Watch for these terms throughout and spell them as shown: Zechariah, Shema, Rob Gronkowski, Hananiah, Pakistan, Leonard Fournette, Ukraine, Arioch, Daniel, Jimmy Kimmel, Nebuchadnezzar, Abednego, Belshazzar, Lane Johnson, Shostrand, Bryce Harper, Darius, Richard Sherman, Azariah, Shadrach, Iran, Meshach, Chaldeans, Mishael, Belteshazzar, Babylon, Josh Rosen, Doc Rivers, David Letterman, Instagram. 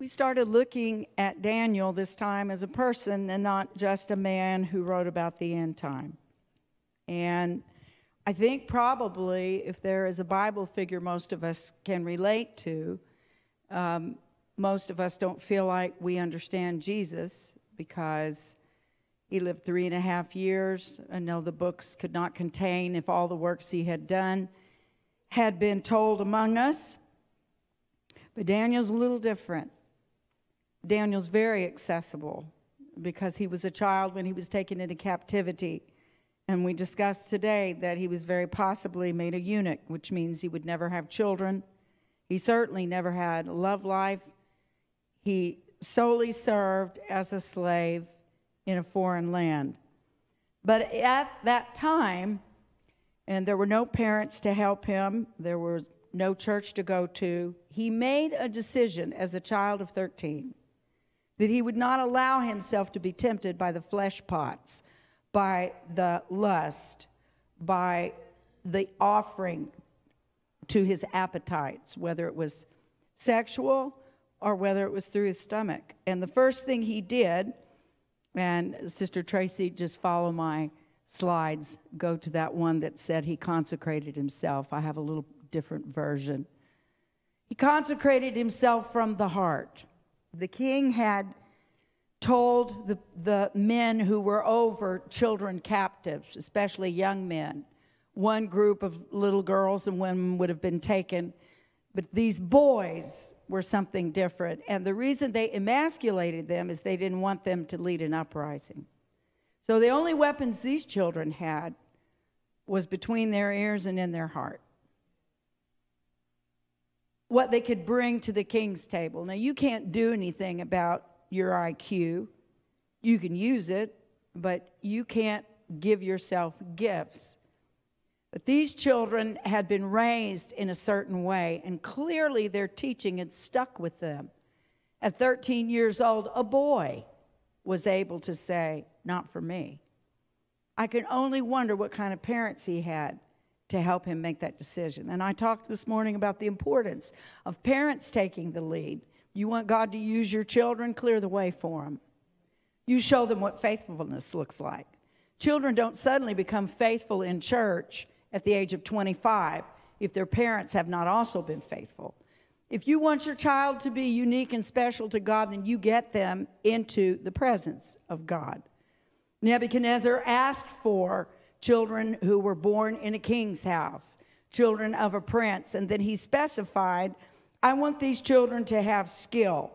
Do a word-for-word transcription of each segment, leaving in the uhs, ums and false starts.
We started looking at Daniel this time as a person and not just a man who wrote about the end time. And I think probably if there is a Bible figure most of us can relate to, um, most of us don't feel like we understand Jesus because he lived three and a half years. I know the books could not contain if all the works he had done had been told among us. But Daniel's a little different. Daniel's very accessible because he was a child when he was taken into captivity. And we discussed today that he was very possibly made a eunuch, which means he would never have children. He certainly never had a love life. He solely served as a slave in a foreign land. But at that time, and there were no parents to help him, there were no church to go to, he made a decision as a child of thirteen that he would not allow himself to be tempted by the flesh pots, by the lust, by the offering to his appetites, whether it was sexual or whether it was through his stomach. And the first thing he did, and Sister Tracy, just follow my slides, go to that one that said he consecrated himself. I have a little different version. He consecrated himself from the heart. The king had told the, the men who were over children captives, especially young men. One group of little girls and women would have been taken, but these boys were something different. And the reason they emasculated them is they didn't want them to lead an uprising. So the only weapons these children had was between their ears and in their heart, what they could bring to the king's table. Now, you can't do anything about your I Q. You can use it, but you can't give yourself gifts. But these children had been raised in a certain way, and clearly their teaching had stuck with them. At thirteen years old, a boy was able to say, "Not for me." I can only wonder what kind of parents he had to help him make that decision. And I talked this morning about the importance of parents taking the lead. You want God to use your children, clear the way for them. You show them what faithfulness looks like. Children don't suddenly become faithful in church at the age of twenty-five if their parents have not also been faithful. If you want your child to be unique and special to God, then you get them into the presence of God. Nebuchadnezzar asked for children who were born in a king's house, children of a prince. And then he specified, I want these children to have skill.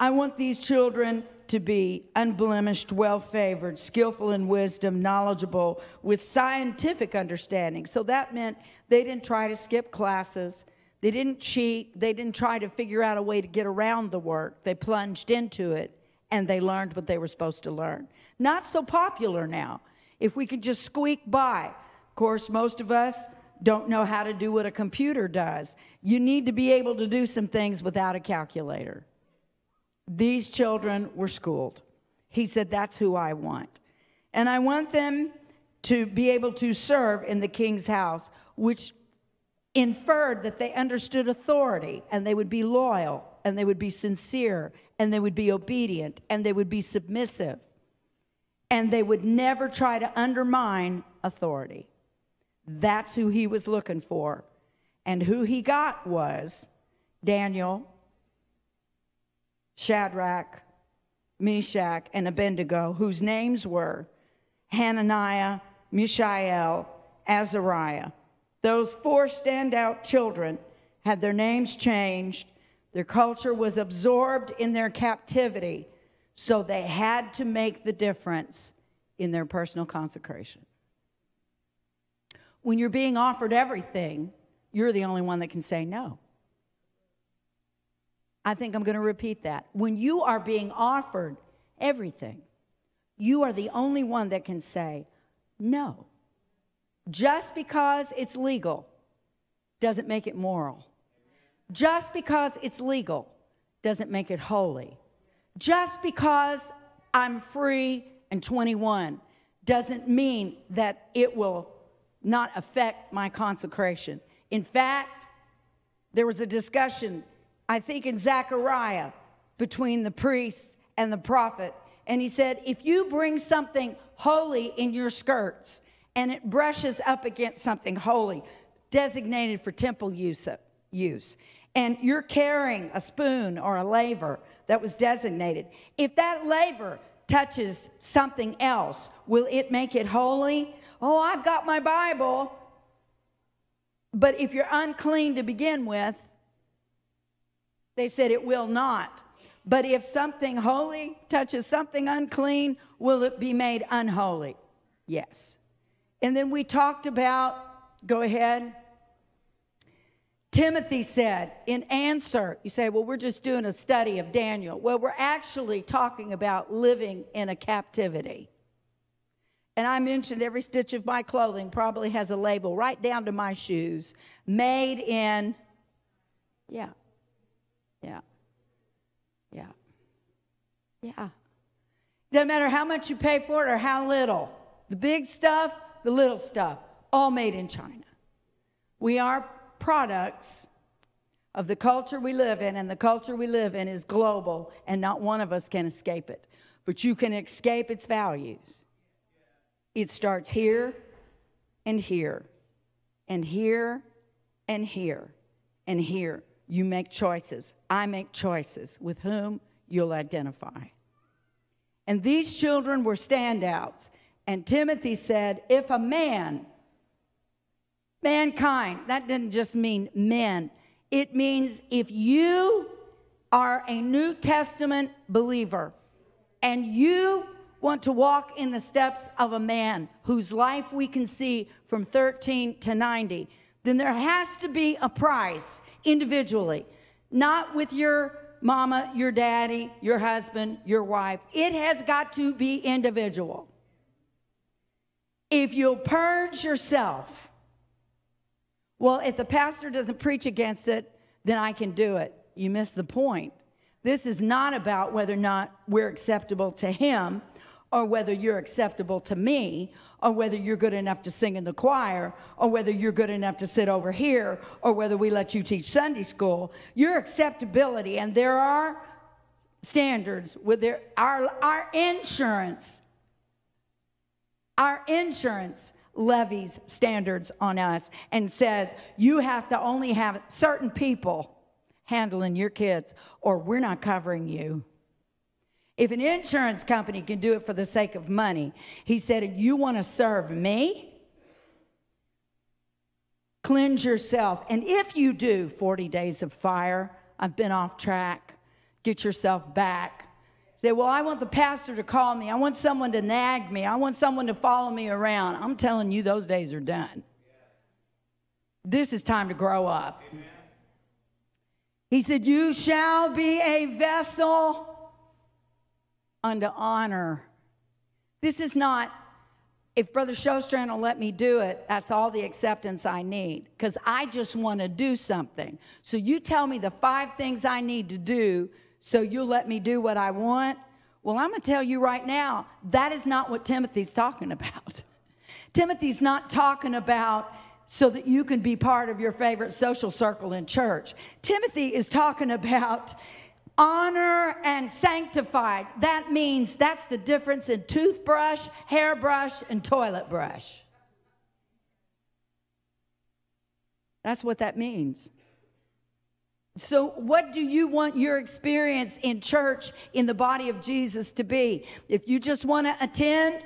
I want these children to be unblemished, well-favored, skillful in wisdom, knowledgeable, with scientific understanding. So that meant they didn't try to skip classes. They didn't cheat. They didn't try to figure out a way to get around the work. They plunged into it, and they learned what they were supposed to learn. Not so popular now. If we could just squeak by. Of course, most of us don't know how to do what a computer does. You need to be able to do some things without a calculator. These children were schooled. He said, that's who I want. And I want them to be able to serve in the king's house, which inferred that they understood authority, and they would be loyal, and they would be sincere, and they would be obedient, and they would be submissive. And they would never try to undermine authority. That's who he was looking for. And who he got was Daniel, Shadrach, Meshach, and Abednego, whose names were Hananiah, Mishael, Azariah. Those four standout children had their names changed. Their culture was absorbed in their captivity. So they had to make the difference in their personal consecration. When you're being offered everything, you're the only one that can say no. I think I'm going to repeat that. When you are being offered everything, you are the only one that can say no. Just because it's legal doesn't make it moral. Just because it's legal doesn't make it holy. Just because I'm free and twenty-one doesn't mean that it will not affect my consecration. In fact, there was a discussion I think in Zechariah, between the priests and the prophet. And he said, if you bring something holy in your skirts and it brushes up against something holy, designated for temple use, use, and you're carrying a spoon or a laver that was designated, if that laver touches something else, will it make it holy? Oh, I've got my Bible. But if you're unclean to begin with, they said it will not. But if something holy touches something unclean, will it be made unholy? Yes. And then we talked about, go ahead. Timothy said in answer, you say, well, we're just doing a study of Daniel. Well, we're actually talking about living in a captivity. And I mentioned every stitch of my clothing probably has a label, right down to my shoes. Made in, yeah, yeah. Yeah. Yeah. Doesn't matter how much you pay for it or how little. The big stuff, the little stuff, all made in China. We are products of the culture we live in, and the culture we live in is global, and not one of us can escape it. But you can escape its values. It starts here and here and here and here and here. You make choices. I make choices with whom you'll identify. And these children were standouts. And Timothy said, if a man, mankind, that didn't just mean men. It means if you are a New Testament believer and you want to walk in the steps of a man whose life we can see from thirteen to ninety, then there has to be a price individually, not with your mama, your daddy, your husband, your wife. It has got to be individual. If you'll purge yourself, well, if the pastor doesn't preach against it, then I can do it. You miss the point. This is not about whether or not we're acceptable to him, or whether you're acceptable to me, or whether you're good enough to sing in the choir, or whether you're good enough to sit over here, or whether we let you teach Sunday school. Your acceptability, and there are standards with their, our, our insurance, our insurance levies standards on us and says you have to only have certain people handling your kids, or we're not covering you. If an insurance company can do it for the sake of money, he said, you want to serve me? Cleanse yourself. And if you do forty days of fire, I've been off track, get yourself back. Say, well, I want the pastor to call me. I want someone to nag me. I want someone to follow me around. I'm telling you, those days are done. This is time to grow up. Amen. He said, you shall be a vessel unto honor. This is not, if Brother Shostrand will let me do it, that's all the acceptance I need, because I just want to do something. So you tell me the five things I need to do, so you'll let me do what I want. Well, I'm going to tell you right now, that is not what Timothy's talking about. Timothy's not talking about so that you can be part of your favorite social circle in church. Timothy is talking about honor and sanctified. That means that's the difference in toothbrush, hairbrush, and toilet brush. That's what that means. So what do you want your experience in church, in the body of Jesus, to be? If you just want to attend,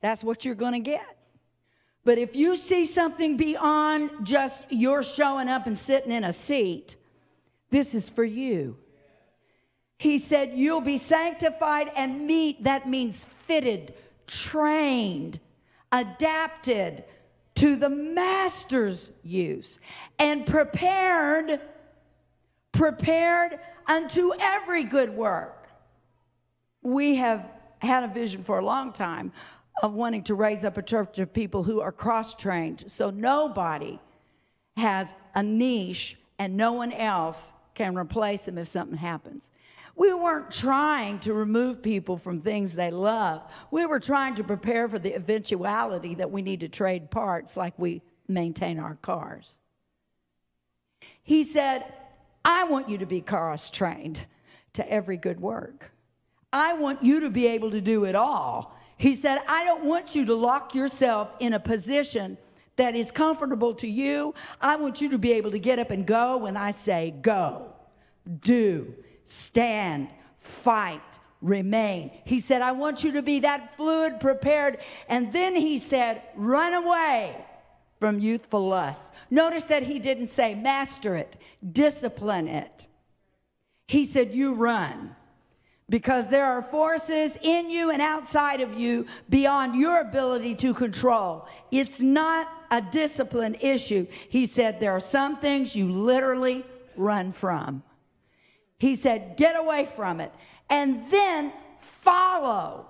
that's what you're going to get. But if you see something beyond just your showing up and sitting in a seat, this is for you. He said, you'll be sanctified and meet. That means fitted, trained, adapted to the master's use, and prepared, prepared unto every good work. We have had a vision for a long time of wanting to raise up a church of people who are cross-trained, so nobody has a niche and no one else can replace them if something happens. We weren't trying to remove people from things they love. We were trying to prepare for the eventuality that we need to trade parts like we maintain our cars. He said, I want you to be cross-trained to every good work. I want you to be able to do it all. He said, I don't want you to lock yourself in a position that is comfortable to you. I want you to be able to get up and go when I say go, do, stand, fight, remain. He said, I want you to be that fluid, prepared. And then he said, run away from youthful lust. Notice that he didn't say master it, discipline it. He said, you run. Because there are forces in you and outside of you beyond your ability to control. It's not a discipline issue. He said there are some things you literally run from. He said get away from it and then follow.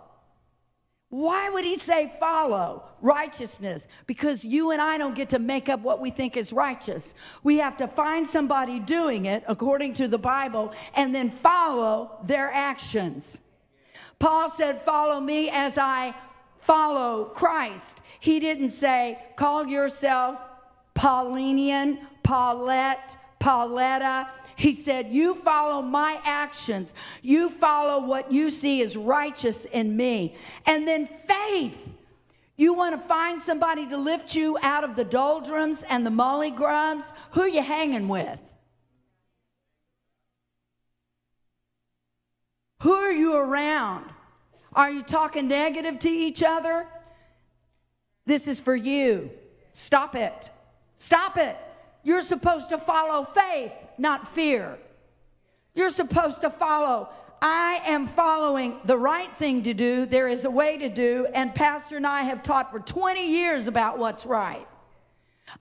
Why would he say follow? Righteousness. Because you and I don't get to make up what we think is righteous. We have to find somebody doing it according to the Bible and then follow their actions. Paul said, follow me as I follow Christ. He didn't say, call yourself Paulinian, Paulette, Pauletta. He said, you follow my actions. You follow what you see as righteous in me. And then faith. You want to find somebody to lift you out of the doldrums and the mullygrums? Who are you hanging with? Who are you around? Are you talking negative to each other? This is for you. Stop it. Stop it. You're supposed to follow faith, not fear. You're supposed to follow faith. I am following the right thing to do. There is a way to do. And Pastor and I have taught for twenty years about what's right,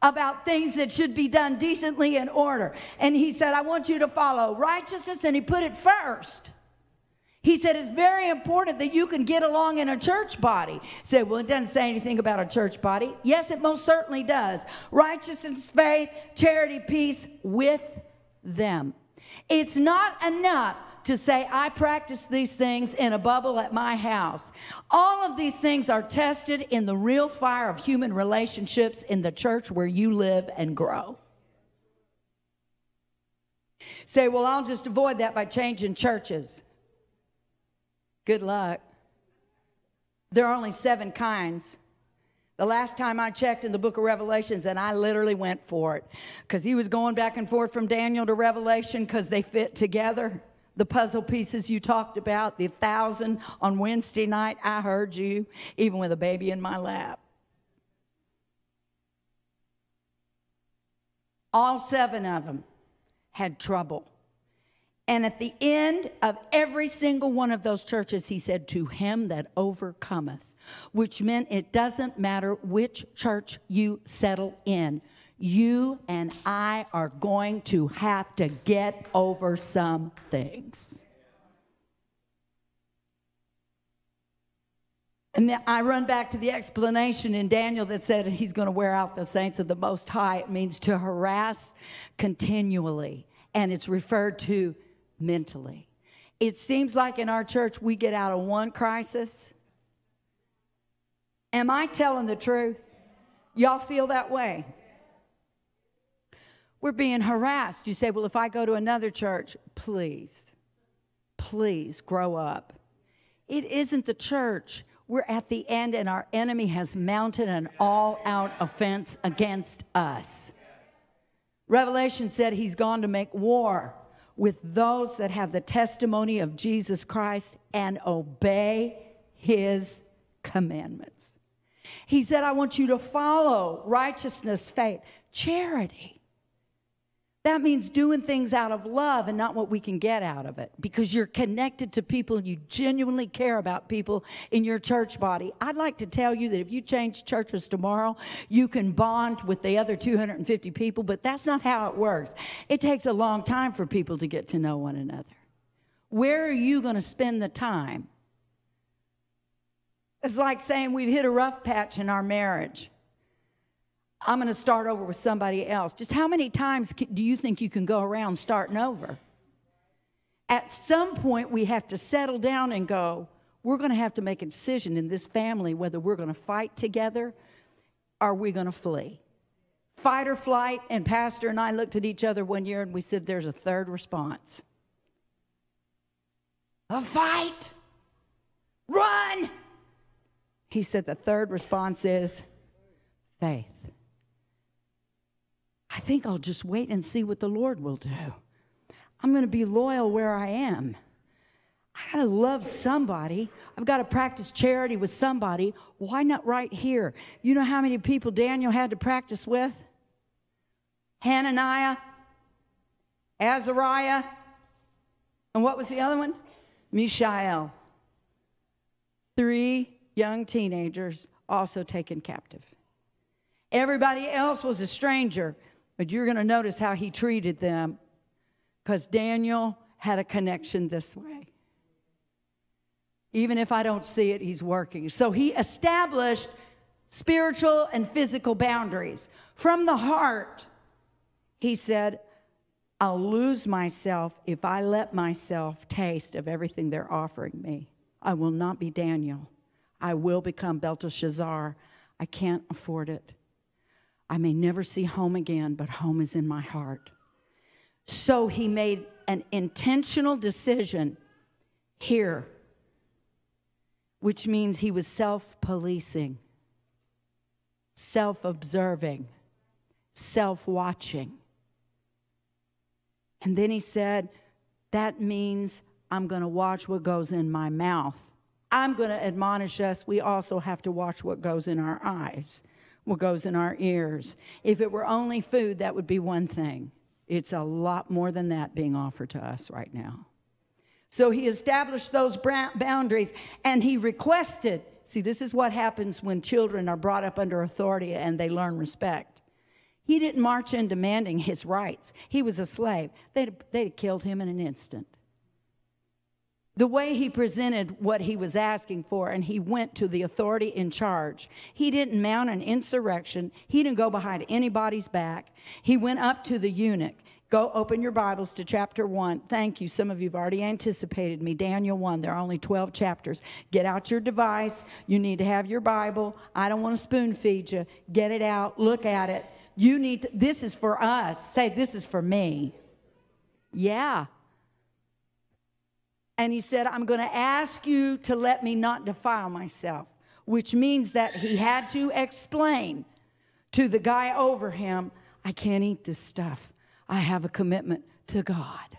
about things that should be done decently in order. And he said, I want you to follow righteousness. And he put it first. He said, it's very important that you can get along in a church body. He said, well, it doesn't say anything about a church body. Yes, it most certainly does. Righteousness, faith, charity, peace with them. It's not enough to say, I practice these things in a bubble at my house. All of these things are tested in the real fire of human relationships in the church where you live and grow. Say, well, I'll just avoid that by changing churches. Good luck. There are only seven kinds. The last time I checked in the book of Revelations, and I literally went for it, because he was going back and forth from Daniel to Revelation because they fit together. The puzzle pieces you talked about, the thousand on Wednesday night, I heard you, even with a baby in my lap. All seven of them had trouble. And at the end of every single one of those churches, he said, to him that overcometh, which meant it doesn't matter which church you settle in. You and I are going to have to get over some things. And then I run back to the explanation in Daniel that said he's going to wear out the saints of the Most High. It means to harass continually, and it's referred to mentally. It seems like in our church we get out of one crisis. Am I telling the truth? Y'all feel that way? We're being harassed. You say, well, if I go to another church, please, please grow up. It isn't the church. We're at the end, and our enemy has mounted an all-out offense against us. Revelation said he's gone to make war with those that have the testimony of Jesus Christ and obey his commandments. He said, I want you to follow righteousness, faith, charity. That means doing things out of love and not what we can get out of it, because you're connected to people and you genuinely care about people in your church body. I'd like to tell you that if you change churches tomorrow, you can bond with the other two hundred fifty people, but that's not how it works. It takes a long time for people to get to know one another. Where are you going to spend the time? It's like saying we've hit a rough patch in our marriage. I'm going to start over with somebody else. Just how many times do you think you can go around starting over? At some point, we have to settle down and go, we're going to have to make a decision in this family whether we're going to fight together or we're going to flee. Fight or flight. And Pastor and I looked at each other one year and we said, there's a third response. A fight. Run. He said the third response is faith. I think I'll just wait and see what the Lord will do. I'm going to be loyal where I am. I gotta love somebody. I've got to practice charity with somebody. Why not right here? You know how many people Daniel had to practice with? Hananiah, Azariah, and what was the other one? Mishael. Three young teenagers also taken captive. Everybody else was a stranger, but you're going to notice how he treated them because Daniel had a connection this way. Even if I don't see it, he's working. So he established spiritual and physical boundaries. From the heart, he said, I'll lose myself if I let myself taste of everything they're offering me. I will not be Daniel. I will become Belteshazzar. I can't afford it. I may never see home again, but home is in my heart. So he made an intentional decision here, which means he was self-policing, self-observing, self-watching. And then he said, that means I'm going to watch what goes in my mouth. I'm going to admonish us, we also have to watch what goes in our eyes, what goes in our ears. If it were only food, that would be one thing. It's a lot more than that being offered to us right now. So he established those boundaries and he requested, see, this is what happens when children are brought up under authority and they learn respect. He didn't march in demanding his rights. He was a slave. They'd, they'd have killed him in an instant. The way he presented what he was asking for, and he went to the authority in charge. He didn't mount an insurrection. He didn't go behind anybody's back. He went up to the eunuch. Go open your Bibles to chapter one. Thank you. Some of you have already anticipated me. Daniel one. There are only twelve chapters. Get out your device. You need to have your Bible. I don't want to spoon feed you. Get it out. Look at it. You need to, this is for us. Say, this is for me. Yeah. And he said, I'm going to ask you to let me not defile myself, which means that he had to explain to the guy over him, I can't eat this stuff. I have a commitment to God.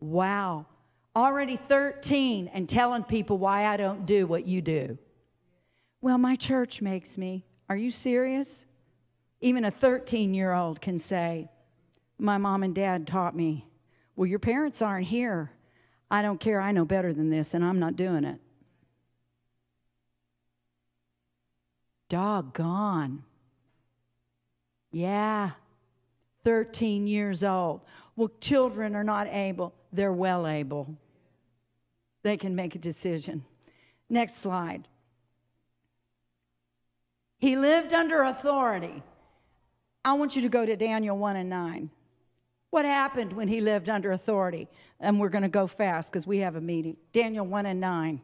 Wow. Already thirteen and telling people why I don't do what you do. Well, my church makes me. Are you serious? Even a thirteen-year-old can say, my mom and dad taught me. Well, your parents aren't here. I don't care. I know better than this, and I'm not doing it. Doggone. Yeah. thirteen years old. Well, children are not able. They're well able. They can make a decision. Next slide. He lived under authority. I want you to go to Daniel one and nine. What happened when he lived under authority? And we're going to go fast because we have a meeting. Daniel one and nine.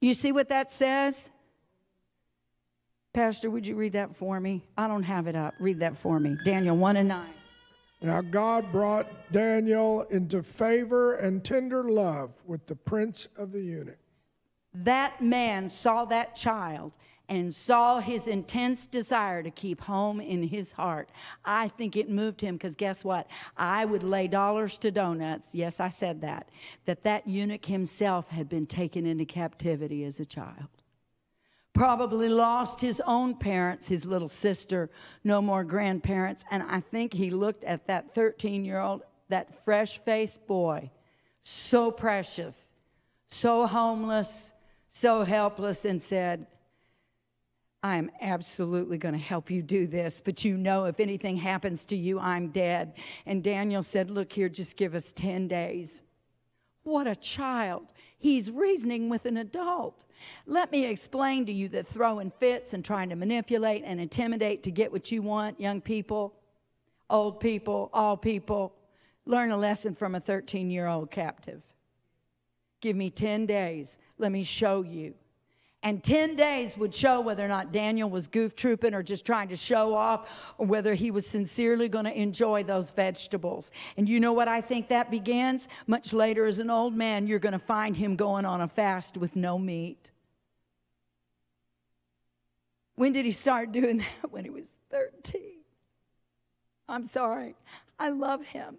You see what that says? Pastor, would you read that for me? I don't have it up. Read that for me. Daniel one and nine. Now God brought Daniel into favor and tender love with the prince of the eunuchs. That man saw that child and saw his intense desire to keep home in his heart. I think it moved him because guess what? I would lay dollars to donuts. Yes, I said that. That that eunuch himself had been taken into captivity as a child. Probably lost his own parents, his little sister, no more grandparents. And I think he looked at that thirteen-year-old, that fresh-faced boy, so precious, so homeless, so helpless, and said, I am absolutely going to help you do this, but you know if anything happens to you, I'm dead. And Daniel said, look here, just give us ten days. What a child. He's reasoning with an adult. Let me explain to you that throwing fits and trying to manipulate and intimidate to get what you want, young people, old people, all people, learn a lesson from a thirteen-year-old captive. Give me ten days. Let me show you. And ten days would show whether or not Daniel was goof-trooping or just trying to show off, or whether he was sincerely going to enjoy those vegetables. And you know what I think that begins? Much later, as an old man, you're going to find him going on a fast with no meat. When did he start doing that? When he was thirteen. I'm sorry. I love him.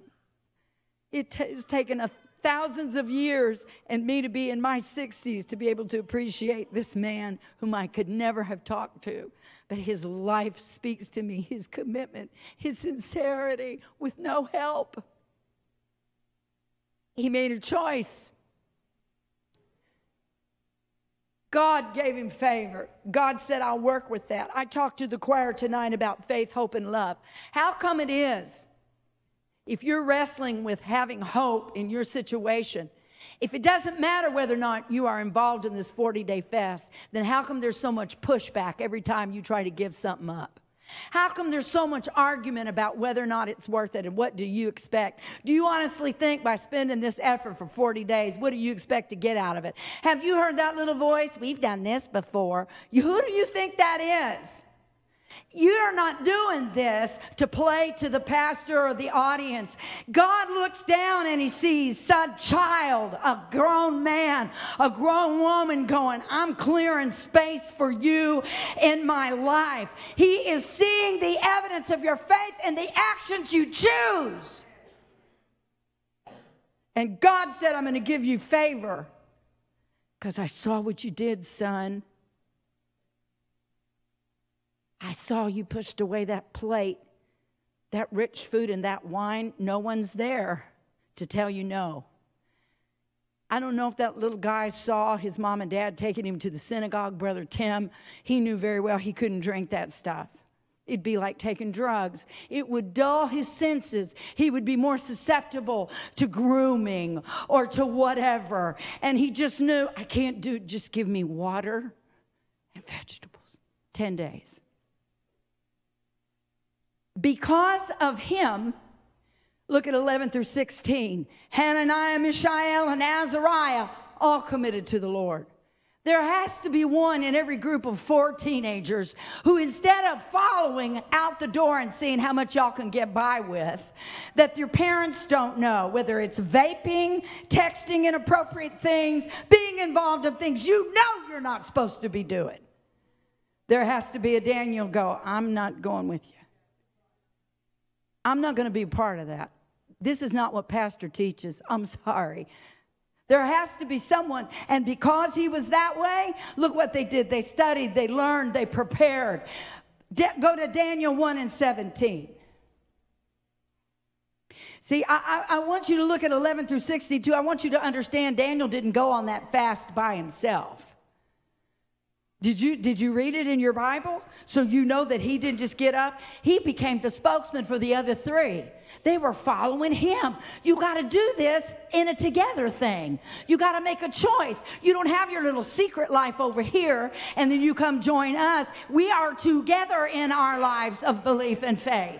It has taken a thousands of years and me to be in my sixties to be able to appreciate this man whom I could never have talked to. But his life speaks to me, his commitment, his sincerity with no help. He made a choice. God gave him favor. God said, I'll work with that. I talked to the choir tonight about faith, hope, and love. How come it is? If you're wrestling with having hope in your situation, if it doesn't matter whether or not you are involved in this forty-day fast, then how come there's so much pushback every time you try to give something up? How come there's so much argument about whether or not it's worth it, and what do you expect? Do you honestly think by spending this effort for forty days, what do you expect to get out of it? Have you heard that little voice? We've done this before. You, who do you think that is? You're not doing this to play to the pastor or the audience. God looks down and he sees a child, a grown man, a grown woman going, I'm clearing space for you in my life. He is seeing the evidence of your faith and the actions you choose. And God said, I'm going to give you favor because I saw what you did, son. I saw you pushed away that plate, that rich food and that wine. No one's there to tell you no. I don't know if that little guy saw his mom and dad taking him to the synagogue, Brother Tim. He knew very well he couldn't drink that stuff. It'd be like taking drugs. It would dull his senses. He would be more susceptible to grooming or to whatever. And he just knew, I can't do it. Just give me water and vegetables. Ten days. Because of him, look at eleven through sixteen, Hananiah, Mishael, and Azariah all committed to the Lord. There has to be one in every group of four teenagers who, instead of following out the door and seeing how much y'all can get by with, that your parents don't know, whether it's vaping, texting inappropriate things, being involved in things you know you're not supposed to be doing. There has to be a Daniel go, I'm not going with you. I'm not going to be a part of that. This is not what pastor teaches. I'm sorry. There has to be someone. And because he was that way, look what they did. They studied, they learned, they prepared. Da- go to Daniel one and seventeen. See, I, I, I want you to look at eleven through sixty-two. I want you to understand Daniel didn't go on that fast by himself. Did you, did you read it in your Bible? So you know that he didn't just get up. He became the spokesman for the other three. They were following him. You got to do this in a together thing. You got to make a choice. You don't have your little secret life over here, and then you come join us. We are together in our lives of belief and faith.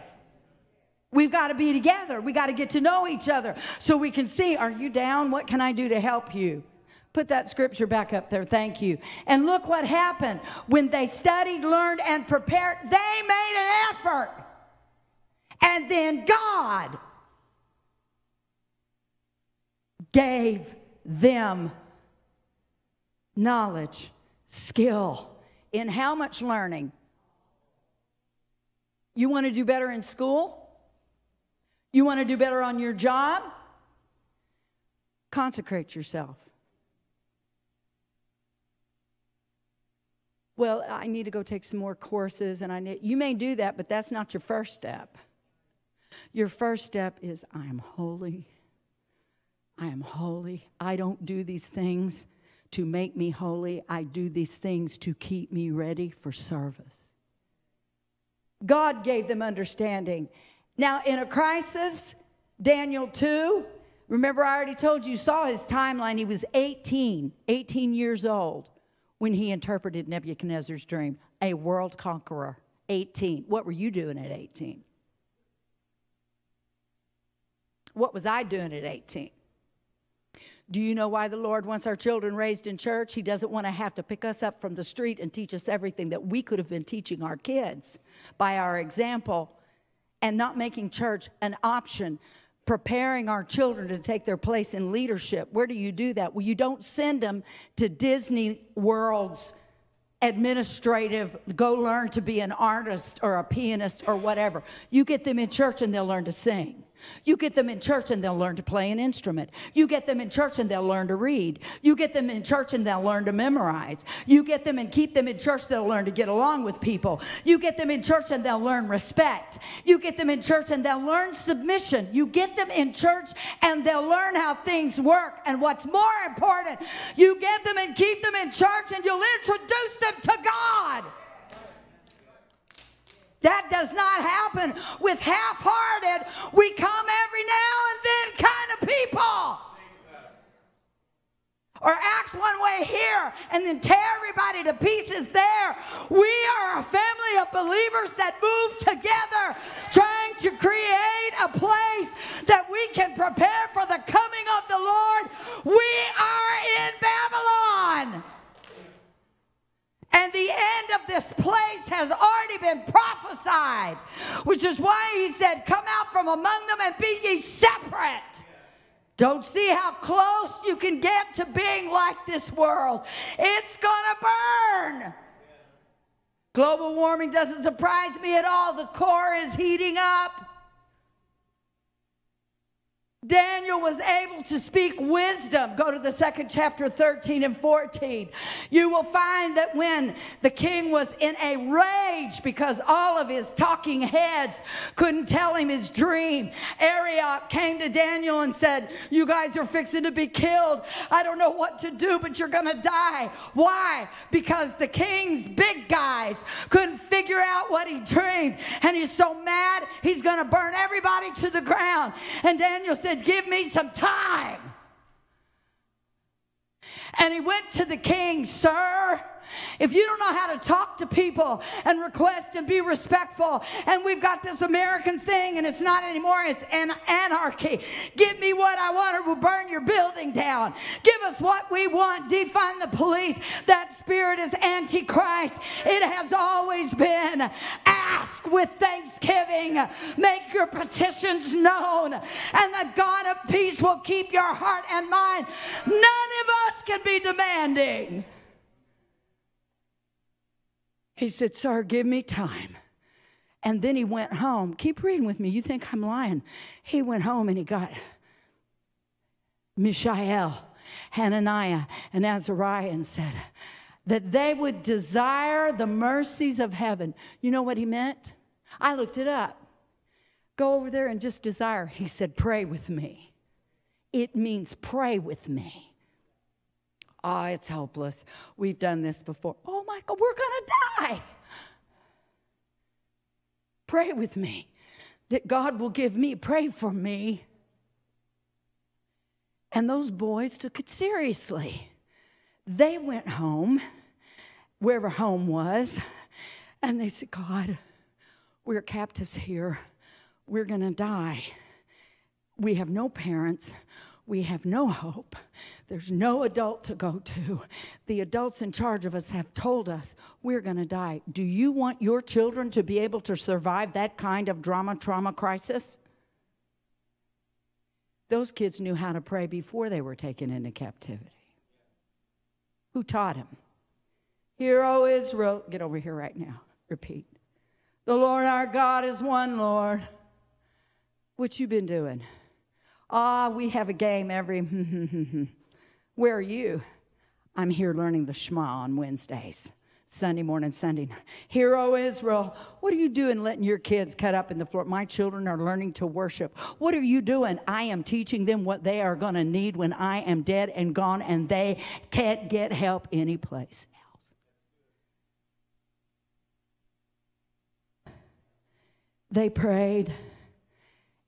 We've got to be together. We got to get to know each other so we can see, are you down? What can I do to help you? Put that scripture back up there. Thank you. And look what happened. When they studied, learned, and prepared, they made an effort. And then God gave them knowledge, skill. In how much learning? You want to do better in school? You want to do better on your job? Consecrate yourself. Well, I need to go take some more courses, and I need, you may do that, but that's not your first step. Your first step is, I am holy. I am holy. I don't do these things to make me holy. I do these things to keep me ready for service. God gave them understanding. Now, in a crisis, Daniel two, remember I already told you, you saw his timeline. He was eighteen, eighteen years old when he interpreted Nebuchadnezzar's dream, a world conqueror, eighteen. What were you doing at eighteen? What was I doing at eighteen? Do you know why the Lord wants our children raised in church? He doesn't want to have to pick us up from the street and teach us everything that we could have been teaching our kids by our example and not making church an option, preparing our children to take their place in leadership. Where do you do that? Well, you don't send them to Disney World's administrative, go learn to be an artist or a pianist or whatever. You get them in church and they'll learn to sing. You get them in church and they'll learn to play an instrument. You get them in church and they'll learn to read. You get them in church and they'll learn to memorize. You get them and keep them in church, they'll learn to get along with people. You get them in church and they'll learn respect. You get them in church and they'll learn submission. You get them in church and they'll learn how things work. And what's more important, you get them and keep them in church and you'll introduce them to God. That does not happen with half-hearted, we come every now and then kind of people. Or act one way here and then tear everybody to pieces there. We are a family of believers that move together, trying to create a place that we can prepare for the coming of the Lord. We are in Babylon. And the end of this place has already been prophesied, which is why he said, come out from among them and be ye separate. Don't see how close you can get to being like this world. It's gonna burn. Global warming doesn't surprise me at all. The core is heating up. Daniel was able to speak wisdom. Go to the second chapter, thirteen and fourteen. You will find that when the king was in a rage because all of his talking heads couldn't tell him his dream, Arioch came to Daniel and said, you guys are fixing to be killed. I don't know what to do, but you're going to die. Why? Because the king's big guys couldn't figure out what he dreamed. And he's so mad, he's going to burn everybody to the ground. And Daniel said, give me some time. And he went to the king, sir, if you don't know how to talk to people and request and be respectful, and we've got this American thing and it's not anymore, it's an anarchy. Give me what I want or we'll burn your building down. Give us what we want. Defund the police. That spirit is antichrist. It has always been. Ask with thanksgiving. Make your petitions known. And the God of peace will keep your heart and mind. None of us can be demanding. He said, sir, give me time. And then he went home. Keep reading with me. You think I'm lying. He went home and he got Mishael, Hananiah, and Azariah and said that they would desire the mercies of heaven. You know what he meant? I looked it up. Go over there and just desire. He said, pray with me. It means pray with me. Oh, it's hopeless. We've done this before. Oh, my God, we're going to die. Pray with me that God will give me, pray for me. And those boys took it seriously. They went home, wherever home was, and they said, God, we're captives here. We're going to die. We have no parents. We have no hope. There's no adult to go to. The adults in charge of us have told us we're going to die. Do you want your children to be able to survive that kind of drama, trauma, crisis? Those kids knew how to pray before they were taken into captivity. Who taught them? Hear, O Israel. Get over here right now. Repeat. The Lord our God is one Lord. What you been doing? Ah, we have a game every, where are you? I'm here learning the Shema on Wednesdays, Sunday morning, Sunday night. Hear, O Israel, what are you doing letting your kids cut up in the floor? My children are learning to worship. What are you doing? I am teaching them what they are going to need when I am dead and gone and they can't get help anyplace else. They prayed,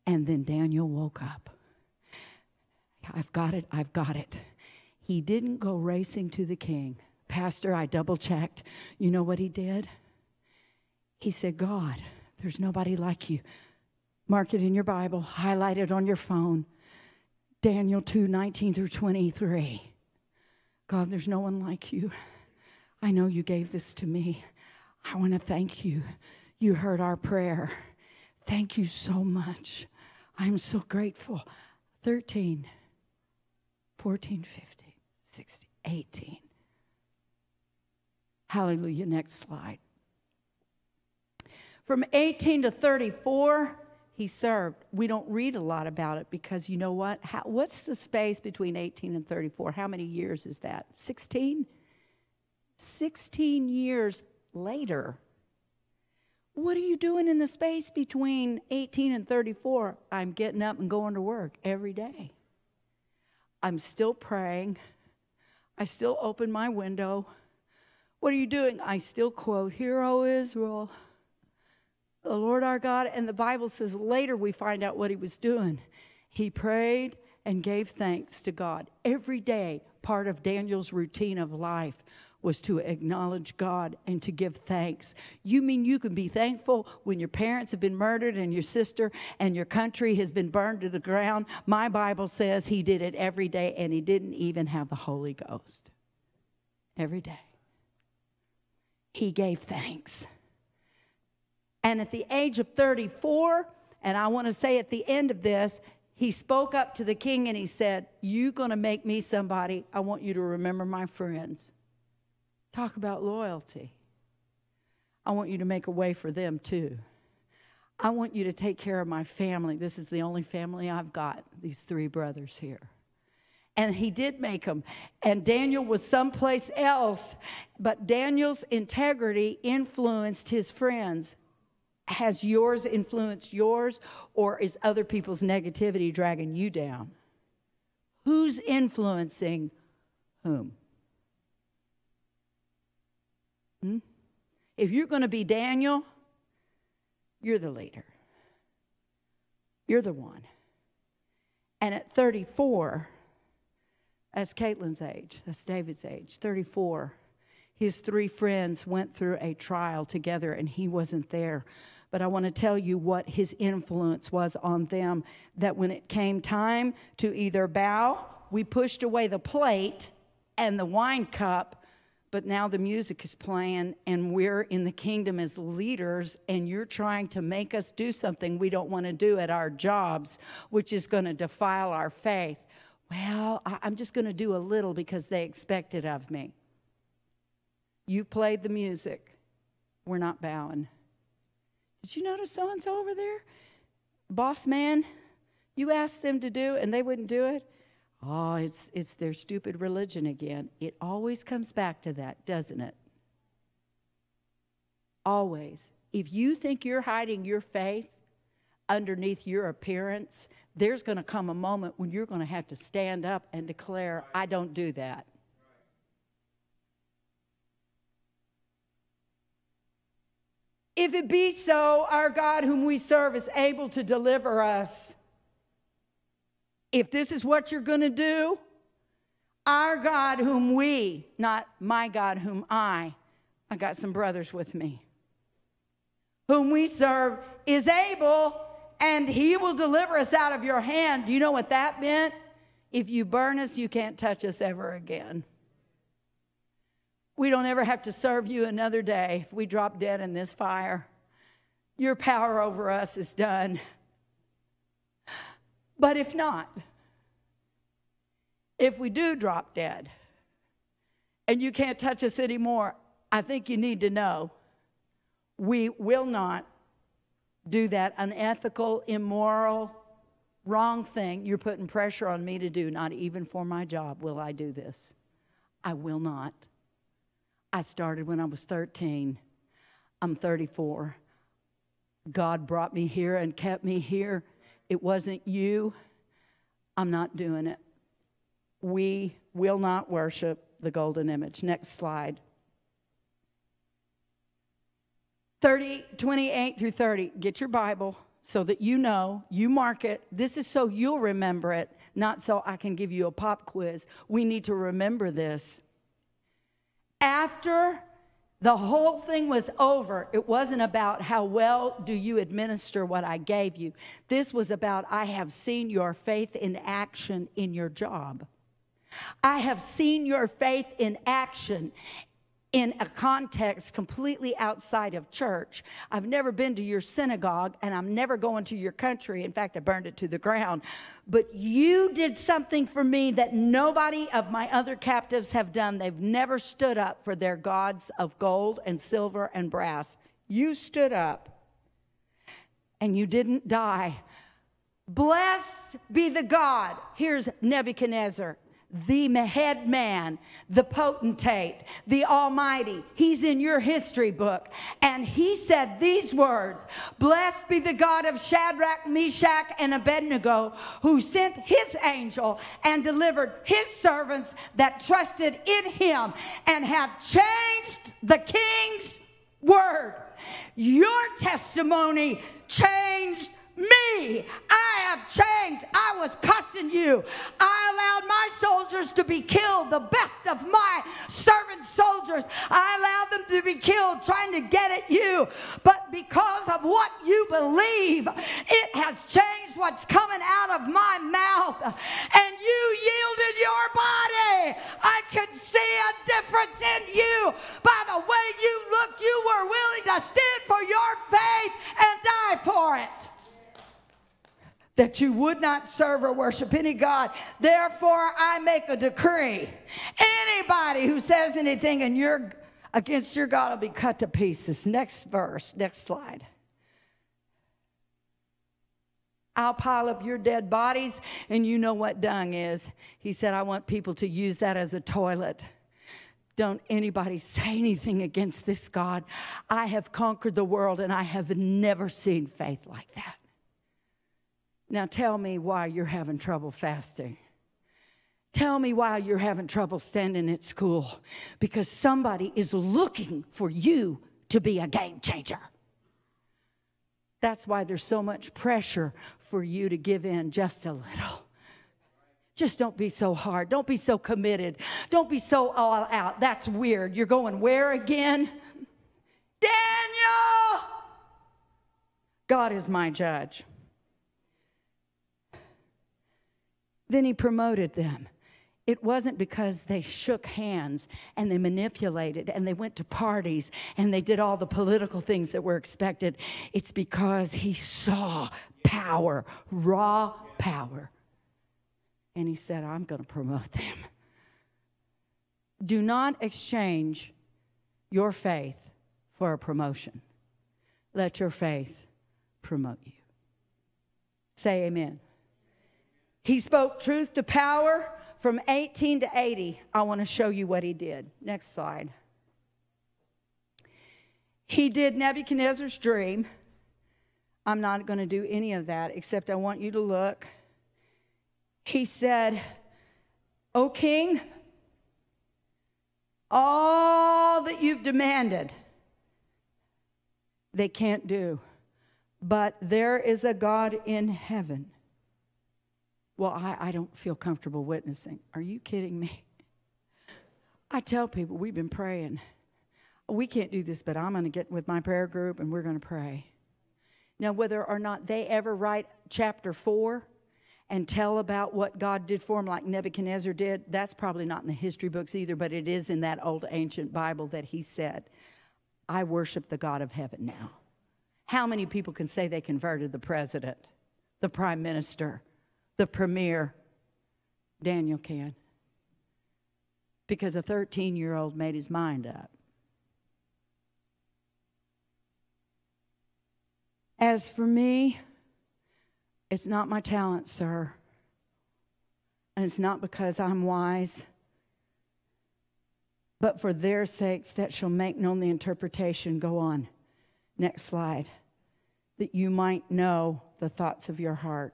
and then Daniel woke up. I've got it, I've got it. He didn't go racing to the king. Pastor, I double-checked. You know what he did? He said, God, there's nobody like you. Mark it in your Bible, highlight it on your phone. Daniel two nineteen through twenty-three. God, there's no one like you. I know you gave this to me. I want to thank you. You heard our prayer. Thank you so much. I'm so grateful. thirteen, fourteen, fifteen, sixteen, eighteen. Hallelujah. Next slide. From eighteen to thirty-four, he served. We don't read a lot about it because you know what? How, what's the space between eighteen and thirty-four? How many years is that? sixteen? sixteen years later. What are you doing in the space between eighteen and thirty-four? I'm getting up and going to work every day. I'm still praying. I still open my window. What are you doing? I still quote, "Hear, O Israel, the Lord our God." And the Bible says later we find out what he was doing. He prayed and gave thanks to God. Every day, part of Daniel's routine of life was to acknowledge God and to give thanks. You mean you can be thankful when your parents have been murdered and your sister and your country has been burned to the ground? My Bible says he did it every day, and he didn't even have the Holy Ghost. Every day. He gave thanks. And at the age of thirty-four, and I want to say at the end of this, he spoke up to the king and he said, "You're going to make me somebody. I want you to remember my friends." Talk about loyalty. I want you to make a way for them too. I want you to take care of my family. This is the only family I've got, these three brothers here. And he did make them. And Daniel was someplace else. But Daniel's integrity influenced his friends. Has yours influenced yours, or is other people's negativity dragging you down? Who's influencing whom? Hmm? If you're going to be Daniel, you're the leader. You're the one. And at thirty-four... that's Caitlin's age. That's David's age. thirty-four. His three friends went through a trial together, and he wasn't there. But I want to tell you what his influence was on them, that when it came time to either bow, we pushed away the plate and the wine cup, but now the music is playing, and we're in the kingdom as leaders, and you're trying to make us do something we don't want to do at our jobs, which is going to defile our faith. Well, I'm just going to do a little because they expect it of me. You've played the music. We're not bowing. Did you notice so-and-so over there? Boss man, you asked them to do and they wouldn't do it? Oh, it's, it's their stupid religion again. It always comes back to that, doesn't it? Always. If you think you're hiding your faith underneath your appearance, there's going to come a moment when you're going to have to stand up and declare, "I don't do that." If it be so, our God whom we serve is able to deliver us. If this is what you're going to do, our God whom we, not my God whom I, I got some brothers with me, whom we serve is able, and he will deliver us out of your hand. Do you know what that meant? If you burn us, you can't touch us ever again. We don't ever have to serve you another day if we drop dead in this fire. Your power over us is done. But if not, if we do drop dead and you can't touch us anymore, I think you need to know we will not do that unethical, immoral, wrong thing you're putting pressure on me to do. Not even for my job will I do this. I will not. I started when I was thirteen. I'm thirty-four. God brought me here and kept me here. It wasn't you. I'm not doing it. We will not worship the golden image. Next slide. thirty, twenty-eight through thirty. Get your Bible so that you know, you mark it. This is so you'll remember it, not so I can give you a pop quiz. We need to remember this. After The whole thing was over. It wasn't about how well do you administer what I gave you. This was about, I have seen your faith in action in your job. I have seen your faith in action in a context completely outside of church. I've never been to your synagogue, and I'm never going to your country. In fact, I burned it to the ground. But you did something for me that nobody of my other captives have done. They've never stood up for their gods of gold and silver and brass. You stood up, and you didn't die. Blessed be the God. Here's Nebuchadnezzar, the head man, the potentate, the Almighty. He's in your history book. And he said these words, "Blessed be the God of Shadrach, Meshach, and Abednego, who sent his angel and delivered his servants that trusted in him and have changed the king's word." Your testimony changed me. I have changed. I was cussing you. I allowed my soldiers to be killed, the best of my servant soldiers. I allowed them to be killed trying to get at you. But because of what you believe, it has changed what's coming out of my mouth. And you yielded your body. I could see a difference in you. By the way you look, you were willing to stand for your faith and die for it. That you would not serve or worship any god. Therefore, I make a decree. Anybody who says anything in your, against your God will be cut to pieces. Next verse, next slide. I'll pile up your dead bodies, and you know what dung is. He said, I want people to use that as a toilet. Don't anybody say anything against this God. I have conquered the world, and I have never seen faith like that. Now tell me why you're having trouble fasting. Tell me why you're having trouble standing at school. Because somebody is looking for you to be a game changer. That's why there's so much pressure for you to give in just a little. Just don't be so hard. Don't be so committed. Don't be so all out. That's weird. You're going where again? Daniel! God is my judge. Then he promoted them. It wasn't because they shook hands and they manipulated and they went to parties and they did all the political things that were expected. It's because he saw power, raw power. And he said, I'm going to promote them. Do not exchange your faith for a promotion. Let your faith promote you. Say amen. He spoke truth to power from eighteen to eighty. I want to show you what he did. Next slide. He did Nebuchadnezzar's dream. I'm not going to do any of that, except I want you to look. He said, O king, all that you've demanded, they can't do. But there is a God in heaven. Well, I, I don't feel comfortable witnessing. Are you kidding me? I tell people, we've been praying. We can't do this, but I'm going to get with my prayer group, and we're going to pray. Now, whether or not they ever write chapter four and tell about what God did for them like Nebuchadnezzar did, that's probably not in the history books either, but it is in that old ancient Bible that he said, I worship the God of heaven now. How many people can say they converted the president, the prime minister, the premier? Daniel can. Because a thirteen-year-old made his mind up. As for me, it's not my talent, sir. And it's not because I'm wise. But for their sakes that shall make known the interpretation. Go on. Next slide. That you might know the thoughts of your heart.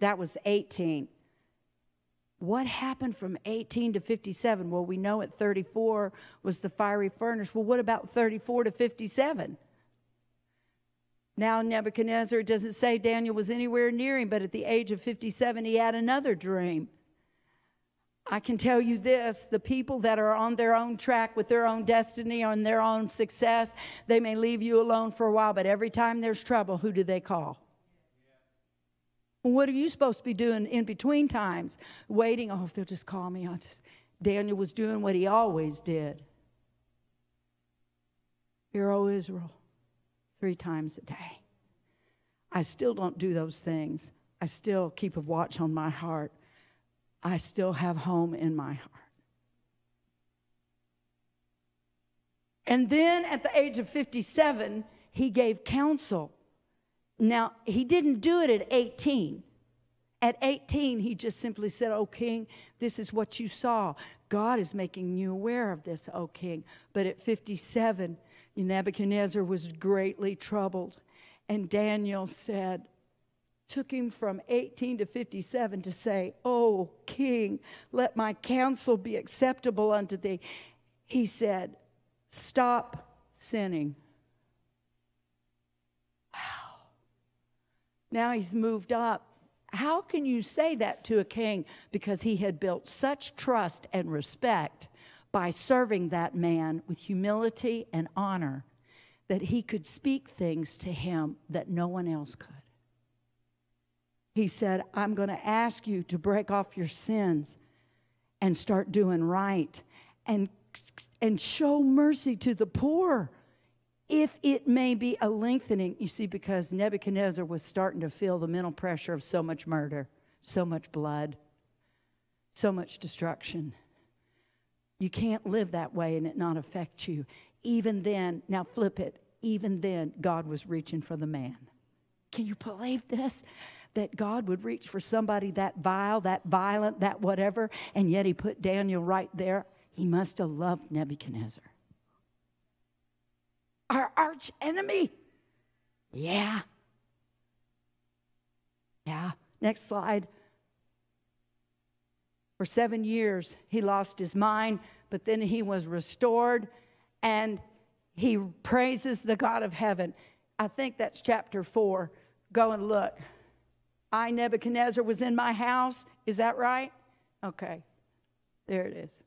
That was eighteen. What happened from eighteen to fifty-seven? Well, we know at thirty-four was the fiery furnace. Well, what about thirty-four to fifty-seven? Now Nebuchadnezzar, it doesn't say Daniel was anywhere near him, but at the age of fifty-seven, he had another dream. I can tell you this, the people that are on their own track with their own destiny, on their own success, they may leave you alone for a while, but every time there's trouble, who do they call? Yeah. What are you supposed to be doing in between times? Waiting, oh, if they'll just call me. I'll just. Daniel was doing what he always did. Hear, O Israel, three times a day. I still don't do those things. I still keep a watch on my heart. I still have home in my heart. And then at the age of fifty-seven, he gave counsel. Now, he didn't do it at eighteen. At eighteen, he just simply said, "O king, this is what you saw. God is making you aware of this, O king." But at fifty-seven, Nebuchadnezzar was greatly troubled. And Daniel said, took him from eighteen to fifty-seven to say, "O king, let my counsel be acceptable unto thee." He said, "Stop sinning." Wow. Now he's moved up. How can you say that to a king? Because he had built such trust and respect by serving that man with humility and honor that he could speak things to him that no one else could. He said, "I'm going to ask you to break off your sins and start doing right and, and show mercy to the poor, if it may be a lengthening." You see, because Nebuchadnezzar was starting to feel the mental pressure of so much murder, so much blood, so much destruction. You can't live that way and it not affect you. Even then, now flip it, even then, God was reaching for the man. Can you believe this? That God would reach for somebody that vile, that violent, that whatever, and yet he put Daniel right there. He must have loved Nebuchadnezzar. Our arch enemy. Yeah. Yeah. Next slide. For seven years, he lost his mind, but then he was restored, and he praises the God of heaven. I think that's chapter four. Go and look. I, Nebuchadnezzar, was in my house. Is that right? Okay. There it is.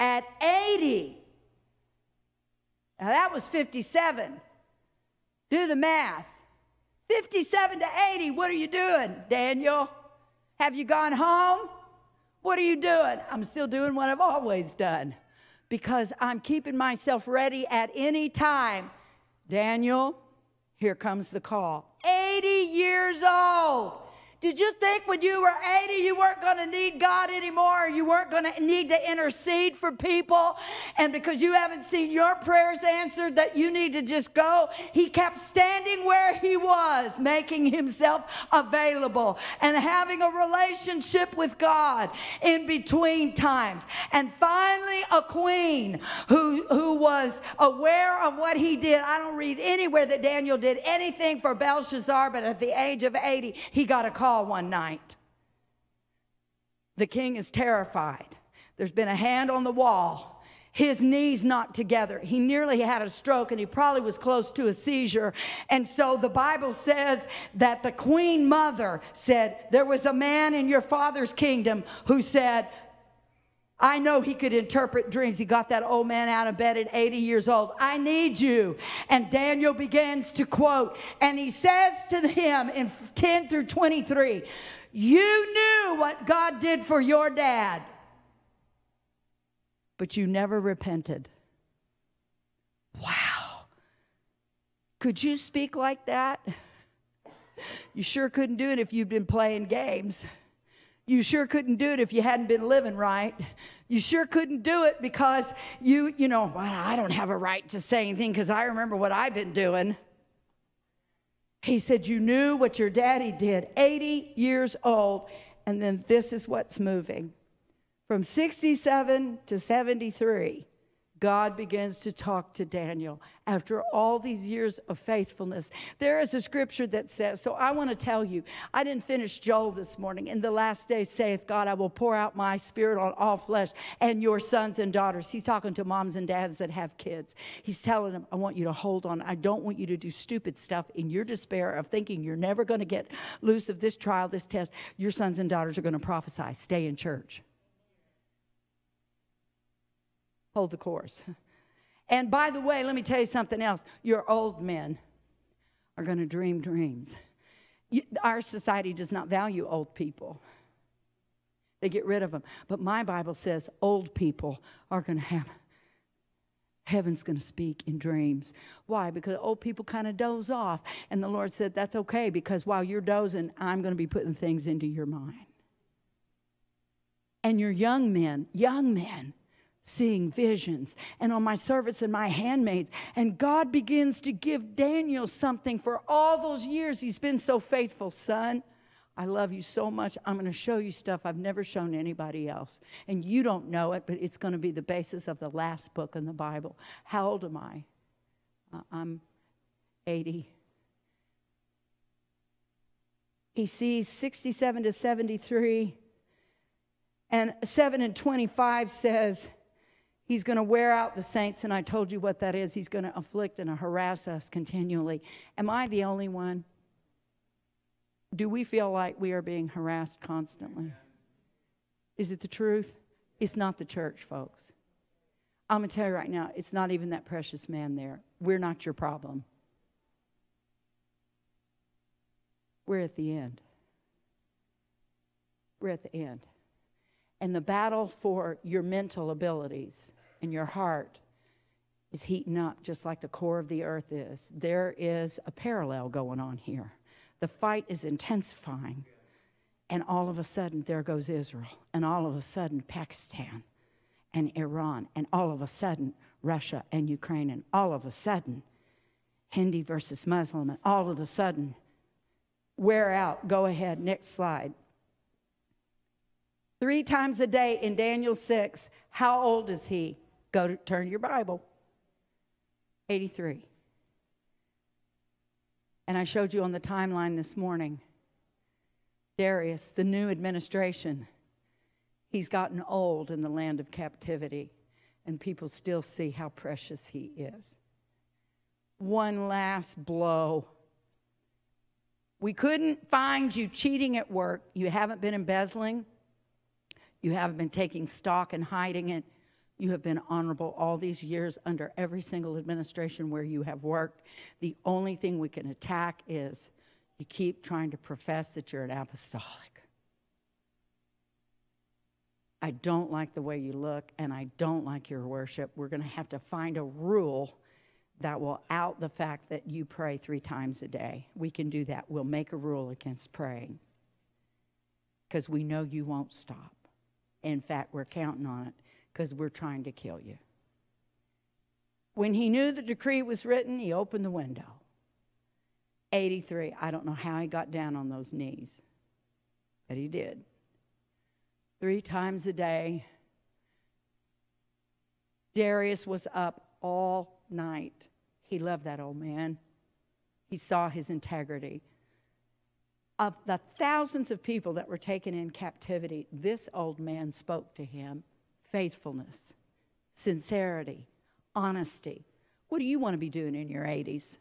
At eighty. Now that was fifty-seven. Do the math. fifty-seven to eighty. What are you doing, Daniel? Have you gone home? What are you doing? I'm still doing what I've always done because I'm keeping myself ready at any time. Daniel, here comes the call. eighty years old. Did you think when you were eighty you weren't going to need God anymore, or you weren't going to need to intercede for people, and because you haven't seen your prayers answered that you need to just go? He kept standing where he was, making himself available and having a relationship with God in between times. And finally a queen who, who was aware of what he did. I don't read anywhere that Daniel did anything for Belshazzar, but at the age of eighty he got a call one night. The king is terrified. There's been a hand on the wall. His knees knocked together. He nearly had a stroke, and he probably was close to a seizure. And so the Bible says that the queen mother said, "There was a man in your father's kingdom who said, I know he could interpret dreams. He got that old man out of bed at eighty years old. I need you." And Daniel begins to quote. And he says to him in ten through twenty-three, "You knew what God did for your dad, but you never repented." Wow. Could you speak like that? You sure couldn't do it if you'd been playing games. You sure couldn't do it if you hadn't been living right. You sure couldn't do it because you, you know, well, I don't have a right to say anything because I remember what I've been doing. He said, "You knew what your daddy did," eighty years old. And then this is what's moving. From sixty-seven to seventy-three, God begins to talk to Daniel after all these years of faithfulness. There is a scripture that says, so I want to tell you, I didn't finish Joel this morning. In the last days, saith God, I will pour out my spirit on all flesh, and your sons and daughters. He's talking to moms and dads that have kids. He's telling them, I want you to hold on. I don't want you to do stupid stuff in your despair of thinking you're never going to get loose of this trial, this test. Your sons and daughters are going to prophesy. Stay in church. Hold the course. And by the way, let me tell you something else. Your old men are going to dream dreams. You, our society does not value old people. They get rid of them. But my Bible says old people are going to have, heaven's going to speak in dreams. Why? Because old people kind of doze off. And the Lord said, that's okay, because while you're dozing, I'm going to be putting things into your mind. And your young men, young men, seeing visions, and on my servants and my handmaids. And God begins to give Daniel something for all those years he's been so faithful. Son, I love you so much. I'm going to show you stuff I've never shown anybody else. And you don't know it, but it's going to be the basis of the last book in the Bible. How old am I? Uh, I'm eighty. He sees sixty-seven to seventy-three. And seven and twenty-five says, he's going to wear out the saints, and I told you what that is. He's going to afflict and harass us continually. Am I the only one? Do we feel like we are being harassed constantly? Is it the truth? It's not the church, folks. I'm going to tell you right now, it's not even that precious man there. We're not your problem. We're at the end. We're at the end. And the battle for your mental abilities and your heart is heating up just like the core of the earth is. There is a parallel going on here. The fight is intensifying. And all of a sudden, there goes Israel. And all of a sudden, Pakistan and Iran. And all of a sudden, Russia and Ukraine. And all of a sudden, Hindu versus Muslim. And all of a sudden, wear out. Go ahead. Next slide. Three times a day in Daniel six, how old is he? Go to, turn to your Bible. eighty-three. And I showed you on the timeline this morning, Darius, the new administration, he's gotten old in the land of captivity, and people still see how precious he is. One last blow. We couldn't find you cheating at work. You haven't been embezzling. You haven't been taking stock and hiding it. You have been honorable all these years under every single administration where you have worked. The only thing we can attack is you keep trying to profess that you're an apostolic. I don't like the way you look, and I don't like your worship. We're going to have to find a rule that will out the fact that you pray three times a day. We can do that. We'll make a rule against praying because we know you won't stop. In fact, we're counting on it because we're trying to kill you. When he knew the decree was written, he opened the window. eighty-three. I don't know how he got down on those knees, but he did. Three times a day, Darius was up all night. He loved that old man. He saw his integrity. Of the thousands of people that were taken in captivity, this old man spoke to him. Faithfulness, sincerity, honesty. What do you want to be doing in your eighties?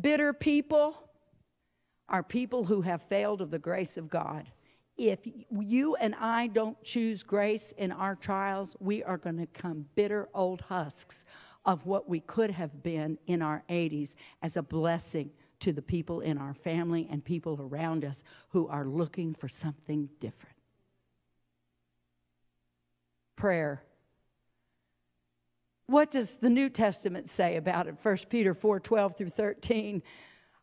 Bitter people are people who have failed of the grace of God. If you and I don't choose grace in our trials, we are going to come bitter old husks of what we could have been in our eighties as a blessing to the people in our family and people around us who are looking for something different. Prayer. What does the New Testament say about it? First Peter four, twelve through thirteen.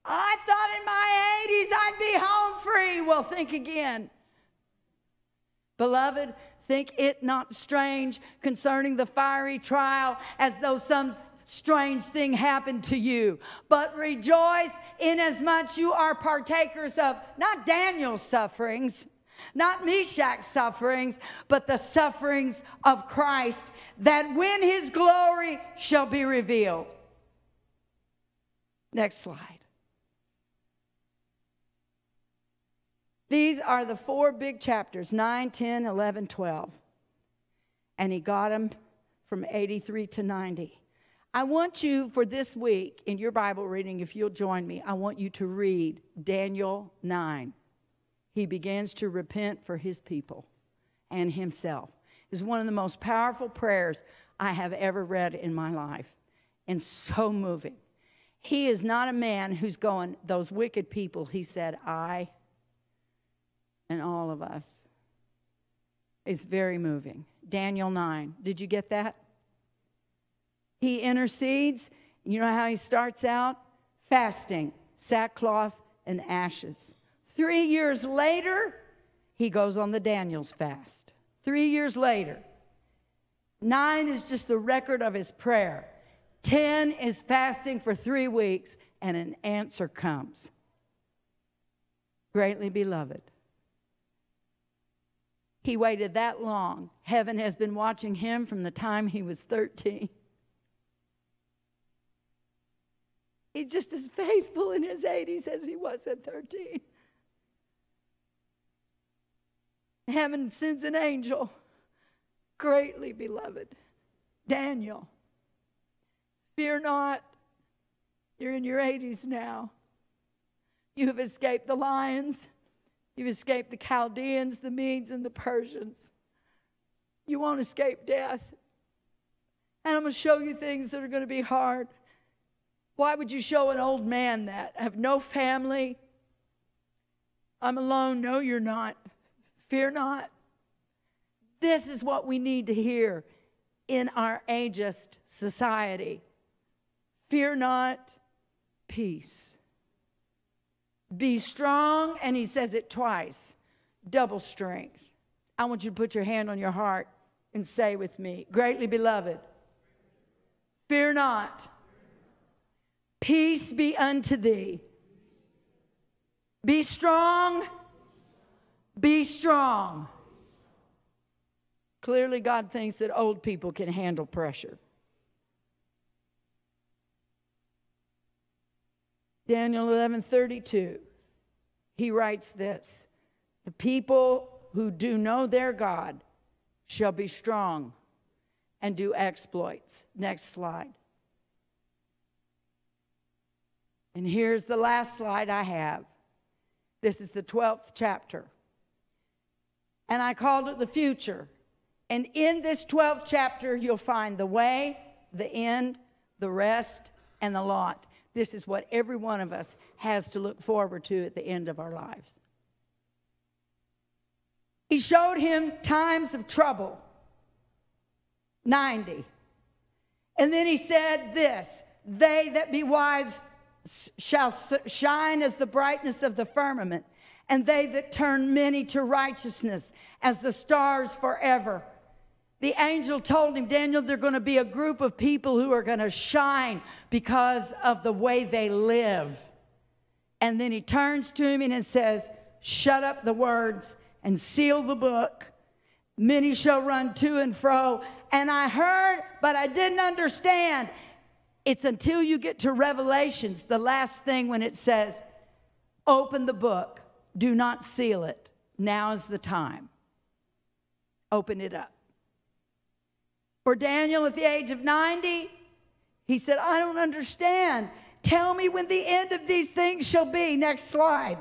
I thought in my eighties I'd be home free. Well, think again. Beloved, think it not strange concerning the fiery trial as though some strange thing happened to you, but rejoice inasmuch you are partakers of not Daniel's sufferings, Not Meshach's sufferings, but the sufferings of Christ, that when his glory shall be revealed. Next slide. These are the four big chapters, nine, ten, eleven, twelve. And he got them from eighty-three to ninety. I want you for this week, in your Bible reading, if you'll join me, I want you to read Daniel nine. He begins to repent for his people and himself. It's one of the most powerful prayers I have ever read in my life, and so moving. He is not a man who's going, those wicked people, he said, I and all of us. It's very moving. Daniel nine. Did you get that? He intercedes. You know how he starts out? Fasting, sackcloth, and ashes. Three years later, he goes on the Daniel's fast. Three years later. Nine is just the record of his prayer. Ten is fasting for three weeks, and an answer comes. Greatly beloved. He waited that long. Heaven has been watching him from the time he was thirteen. He's just as faithful in his eighties as he was at thirteen. Heaven sends an angel, greatly beloved. Daniel, fear not, you're in your eighties now. You have escaped the lions. You've escaped the Chaldeans, the Medes, and the Persians. You won't escape death. And I'm going to show you things that are going to be hard. Why would you show an old man that? I have no family. I'm alone. No, you're not. Fear not. This is what we need to hear in our ageist society. Fear not, peace. Be strong, and he says it twice, double strength. I want you to put your hand on your heart and say with me, greatly beloved, fear not, peace be unto thee. Be strong, be strong. Clearly God thinks that old people can handle pressure. Daniel eleven thirty-two, he writes this, the people who do know their God shall be strong and do exploits. Next slide. And here's the last slide I have. This is the twelfth chapter. And I called it the future. And in this twelfth chapter, you'll find the way, the end, the rest, and the lot. This is what every one of us has to look forward to at the end of our lives. He showed him times of trouble, ninety. And then he said this, they that be wise shall shine as the brightness of the firmament, and they that turn many to righteousness as the stars forever. The angel told him, Daniel, they're going to be a group of people who are going to shine because of the way they live. And then he turns to him and he says, shut up the words and seal the book. Many shall run to and fro. And I heard, but I didn't understand. It's until you get to Revelations, the last thing when it says, open the book, do not seal it. Now is the time. Open it up. For Daniel at the age of ninety, he said, I don't understand. Tell me when the end of these things shall be. Next slide.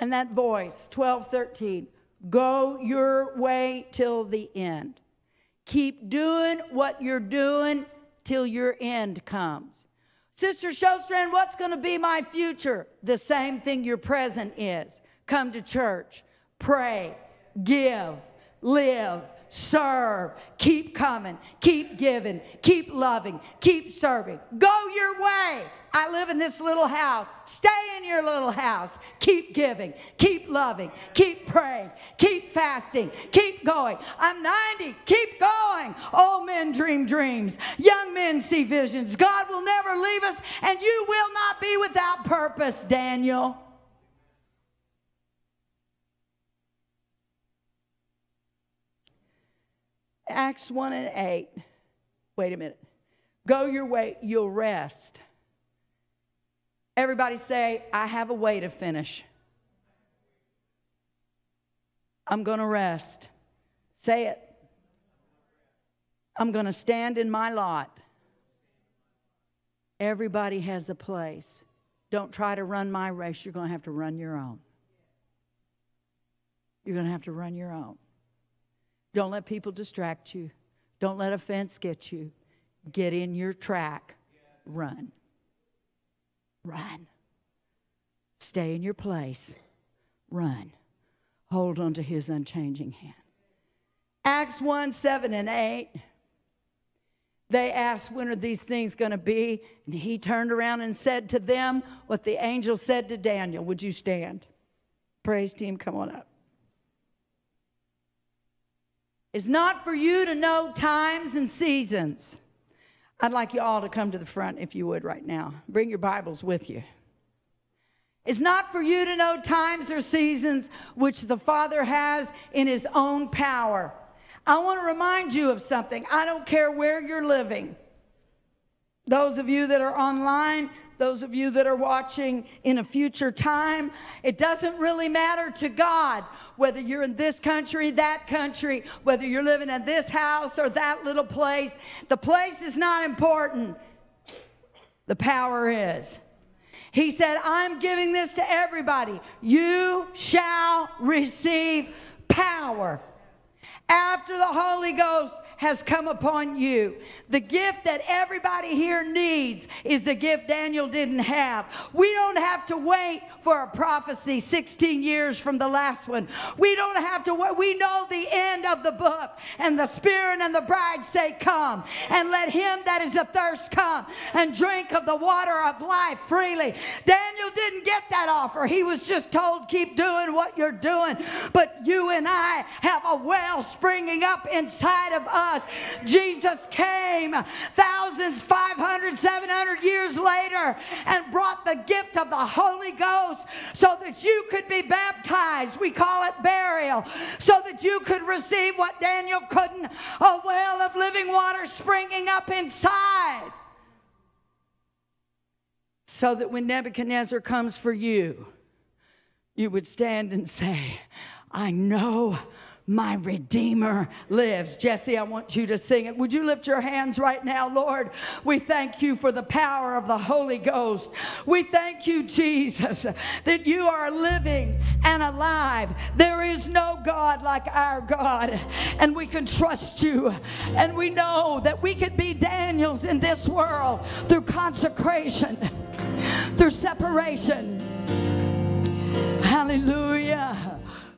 And that voice, twelve thirteen, go your way till the end. Keep doing what you're doing till your end comes. Sister Shostrand, what's going to be my future? The same thing your present is. Come to church, pray, give, live. Serve. Keep coming. Keep giving. Keep loving. Keep serving. Go your way. I live in this little house. Stay in your little house. Keep giving. Keep loving. Keep praying. Keep fasting. Keep going. I'm ninety. Keep going. Old men dream dreams. Young men see visions. God will never leave us, and you will not be without purpose, Daniel. Acts one and eight. Wait a minute. Go your way, you'll rest. Everybody say, I have a way to finish. I'm going to rest. Say it. I'm going to stand in my lot. Everybody has a place. Don't try to run my race. You're going to have to run your own. You're going to have to run your own. Don't let people distract you. Don't let offense get you. Get in your track. Run. Run. Stay in your place. Run. Hold on to his unchanging hand. Acts one, seven and eight. They asked, when are these things going to be? And he turned around and said to them what the angel said to Daniel. Would you stand? Praise team, come on up. It's not for you to know times and seasons. I'd like you all to come to the front if you would right now. Bring your Bibles with you. It's not for you to know times or seasons which the Father has in his own power. I want to remind you of something. I don't care where you're living. Those of you that are online, those of you that are watching in a future time, it doesn't really matter to God whether you're in this country, that country, whether you're living in this house or that little place. The place is not important. The power is. He said, I'm giving this to everybody. You shall receive power. After the Holy Ghost has come upon you, the gift that everybody here needs is the gift Daniel didn't have. We don't have to wait for a prophecy sixteen years from the last one. We don't have to wait. We know the end of the book. And the Spirit and the bride say, come. And let him that is athirst come and drink of the water of life freely. Daniel didn't get that offer. He was just told, keep doing what you're doing. But you and I have a well springing up inside of us. Jesus came thousands, five hundred, seven hundred years later and brought the gift of the Holy Ghost so that you could be baptized. We call it burial. So that you could receive what Daniel couldn't, a well of living water springing up inside. So that when Nebuchadnezzar comes for you, you would stand and say, I know my Redeemer lives. Jesse, I want you to sing it. Would you lift your hands right now, Lord? We thank you for the power of the Holy Ghost. We thank you, Jesus, that you are living and alive. There is no God like our God, and we can trust you. And we know that we can be Daniels in this world through consecration, through separation. Hallelujah.